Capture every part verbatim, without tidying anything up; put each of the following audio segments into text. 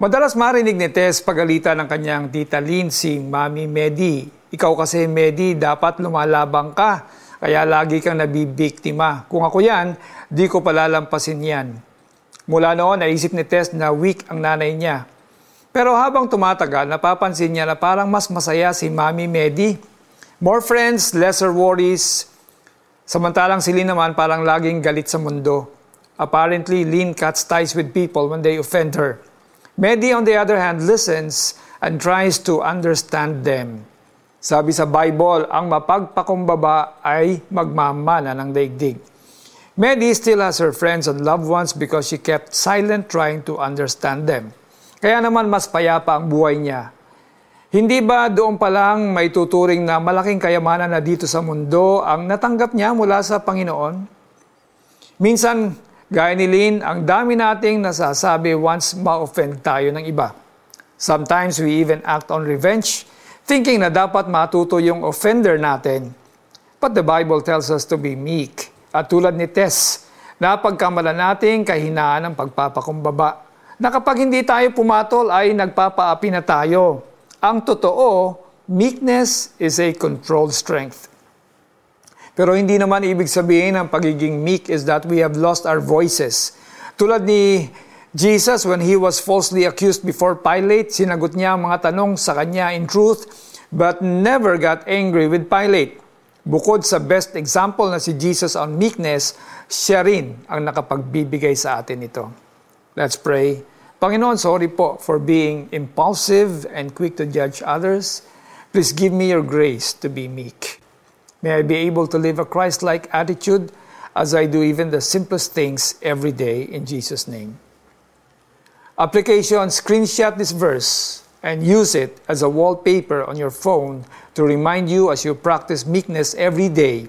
Madalas marinig ni Tess pagalita ng kanyang tita Linsing, Mami Medi. Ikaw kasi, Medi, dapat lumalabang ka, kaya lagi kang nabibiktima. Kung ako yan, di ko palalampasin yan. Mula noon, naisip ni Tess na weak ang nanay niya. Pero habang tumatagal, napapansin niya na parang mas masaya si Mami Medi. More friends, lesser worries. Samantalang si Lynn naman parang laging galit sa mundo. Apparently, Lynn cuts ties with people when they offend her. Medi, on the other hand, listens and tries to understand them. Sabi sa Bible, ang mapagpakumbaba ay magmamana ng daigdig. Medi still has her friends and loved ones because she kept silent trying to understand them. Kaya naman mas payapa ang buhay niya. Hindi ba doon pa lang may tuturing na malaking kayamanan na dito sa mundo ang natanggap niya mula sa Panginoon? Minsan, gaya ni Lynn, ang dami nating nasasabi once ma-offend tayo ng iba. Sometimes we even act on revenge, thinking na dapat matuto yung offender natin. But the Bible tells us to be meek. At tulad ni Tess, napagkamalan natin kahinaan ng pagpapakumbaba. Na kapag hindi tayo pumatol ay nagpapaapi na tayo. Ang totoo, meekness is a controlled strength. Pero hindi naman ibig sabihin ang pagiging meek is that we have lost our voices. Tulad ni Jesus, when he was falsely accused before Pilate, sinagot niya ang mga tanong sa kanya in truth, but never got angry with Pilate. Bukod sa best example na si Jesus on meekness, siya rin ang nakapagbibigay sa atin ito. Let's pray. Panginoon, sorry po for being impulsive and quick to judge others. Please give me your grace to be meek. May I be able to live a Christ-like attitude as I do even the simplest things every day in Jesus' name. Application, screenshot this verse and use it as a wallpaper on your phone to remind you as you practice meekness every day.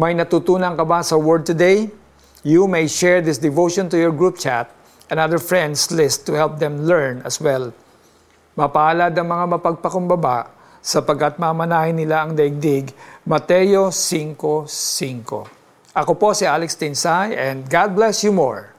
May natutunan ka ba sa word today? You may share this devotion to your group chat and other friends list to help them learn as well. Mapaalad ang mga mapagpakumbaba sapagkat mamanahin nila ang daigdig. Mateo five five. Ako po si Alex Tinsay, and God bless you more.